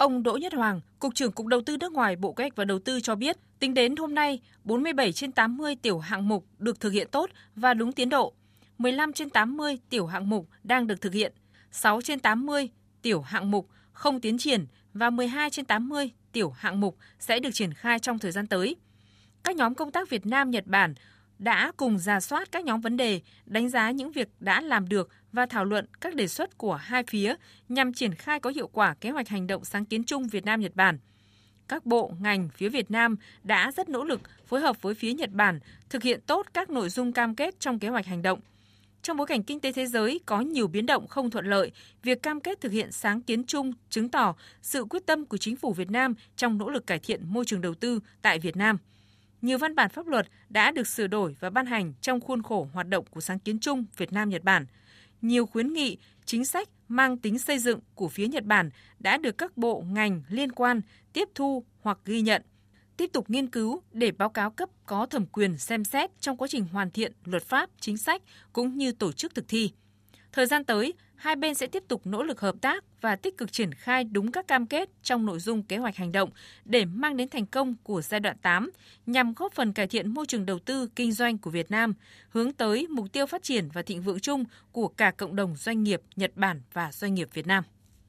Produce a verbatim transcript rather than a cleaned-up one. Ông Đỗ Nhất Hoàng, Cục trưởng Cục Đầu tư nước ngoài Bộ Kế hoạch và Đầu tư cho biết, tính đến hôm nay, bốn mươi bảy trên tám mươi tiểu hạng mục được thực hiện tốt và đúng tiến độ, mười lăm trên tám mươi tiểu hạng mục đang được thực hiện, sáu trên tám mươi tiểu hạng mục không tiến triển và mười hai trên tám mươi tiểu hạng mục sẽ được triển khai trong thời gian tới. Các nhóm công tác Việt Nam, Nhật Bản đã cùng rà soát các nhóm vấn đề, đánh giá những việc đã làm được và thảo luận các đề xuất của hai phía nhằm triển khai có hiệu quả kế hoạch hành động sáng kiến chung Việt Nam-Nhật Bản. Các bộ, ngành phía Việt Nam đã rất nỗ lực phối hợp với phía Nhật Bản thực hiện tốt các nội dung cam kết trong kế hoạch hành động. Trong bối cảnh kinh tế thế giới có nhiều biến động không thuận lợi, việc cam kết thực hiện sáng kiến chung chứng tỏ sự quyết tâm của chính phủ Việt Nam trong nỗ lực cải thiện môi trường đầu tư tại Việt Nam. Nhiều văn bản pháp luật đã được sửa đổi và ban hành trong khuôn khổ hoạt động của sáng kiến chung Việt Nam-Nhật Bản. Nhiều khuyến nghị, chính sách mang tính xây dựng của phía Nhật Bản đã được các bộ, ngành liên quan tiếp thu hoặc ghi nhận, tiếp tục nghiên cứu để báo cáo cấp có thẩm quyền xem xét trong quá trình hoàn thiện luật pháp, chính sách cũng như tổ chức thực thi. Thời gian tới, hai bên sẽ tiếp tục nỗ lực hợp tác và tích cực triển khai đúng các cam kết trong nội dung kế hoạch hành động để mang đến thành công của giai đoạn tám nhằm góp phần cải thiện môi trường đầu tư kinh doanh của Việt Nam, hướng tới mục tiêu phát triển và thịnh vượng chung của cả cộng đồng doanh nghiệp Nhật Bản và doanh nghiệp Việt Nam.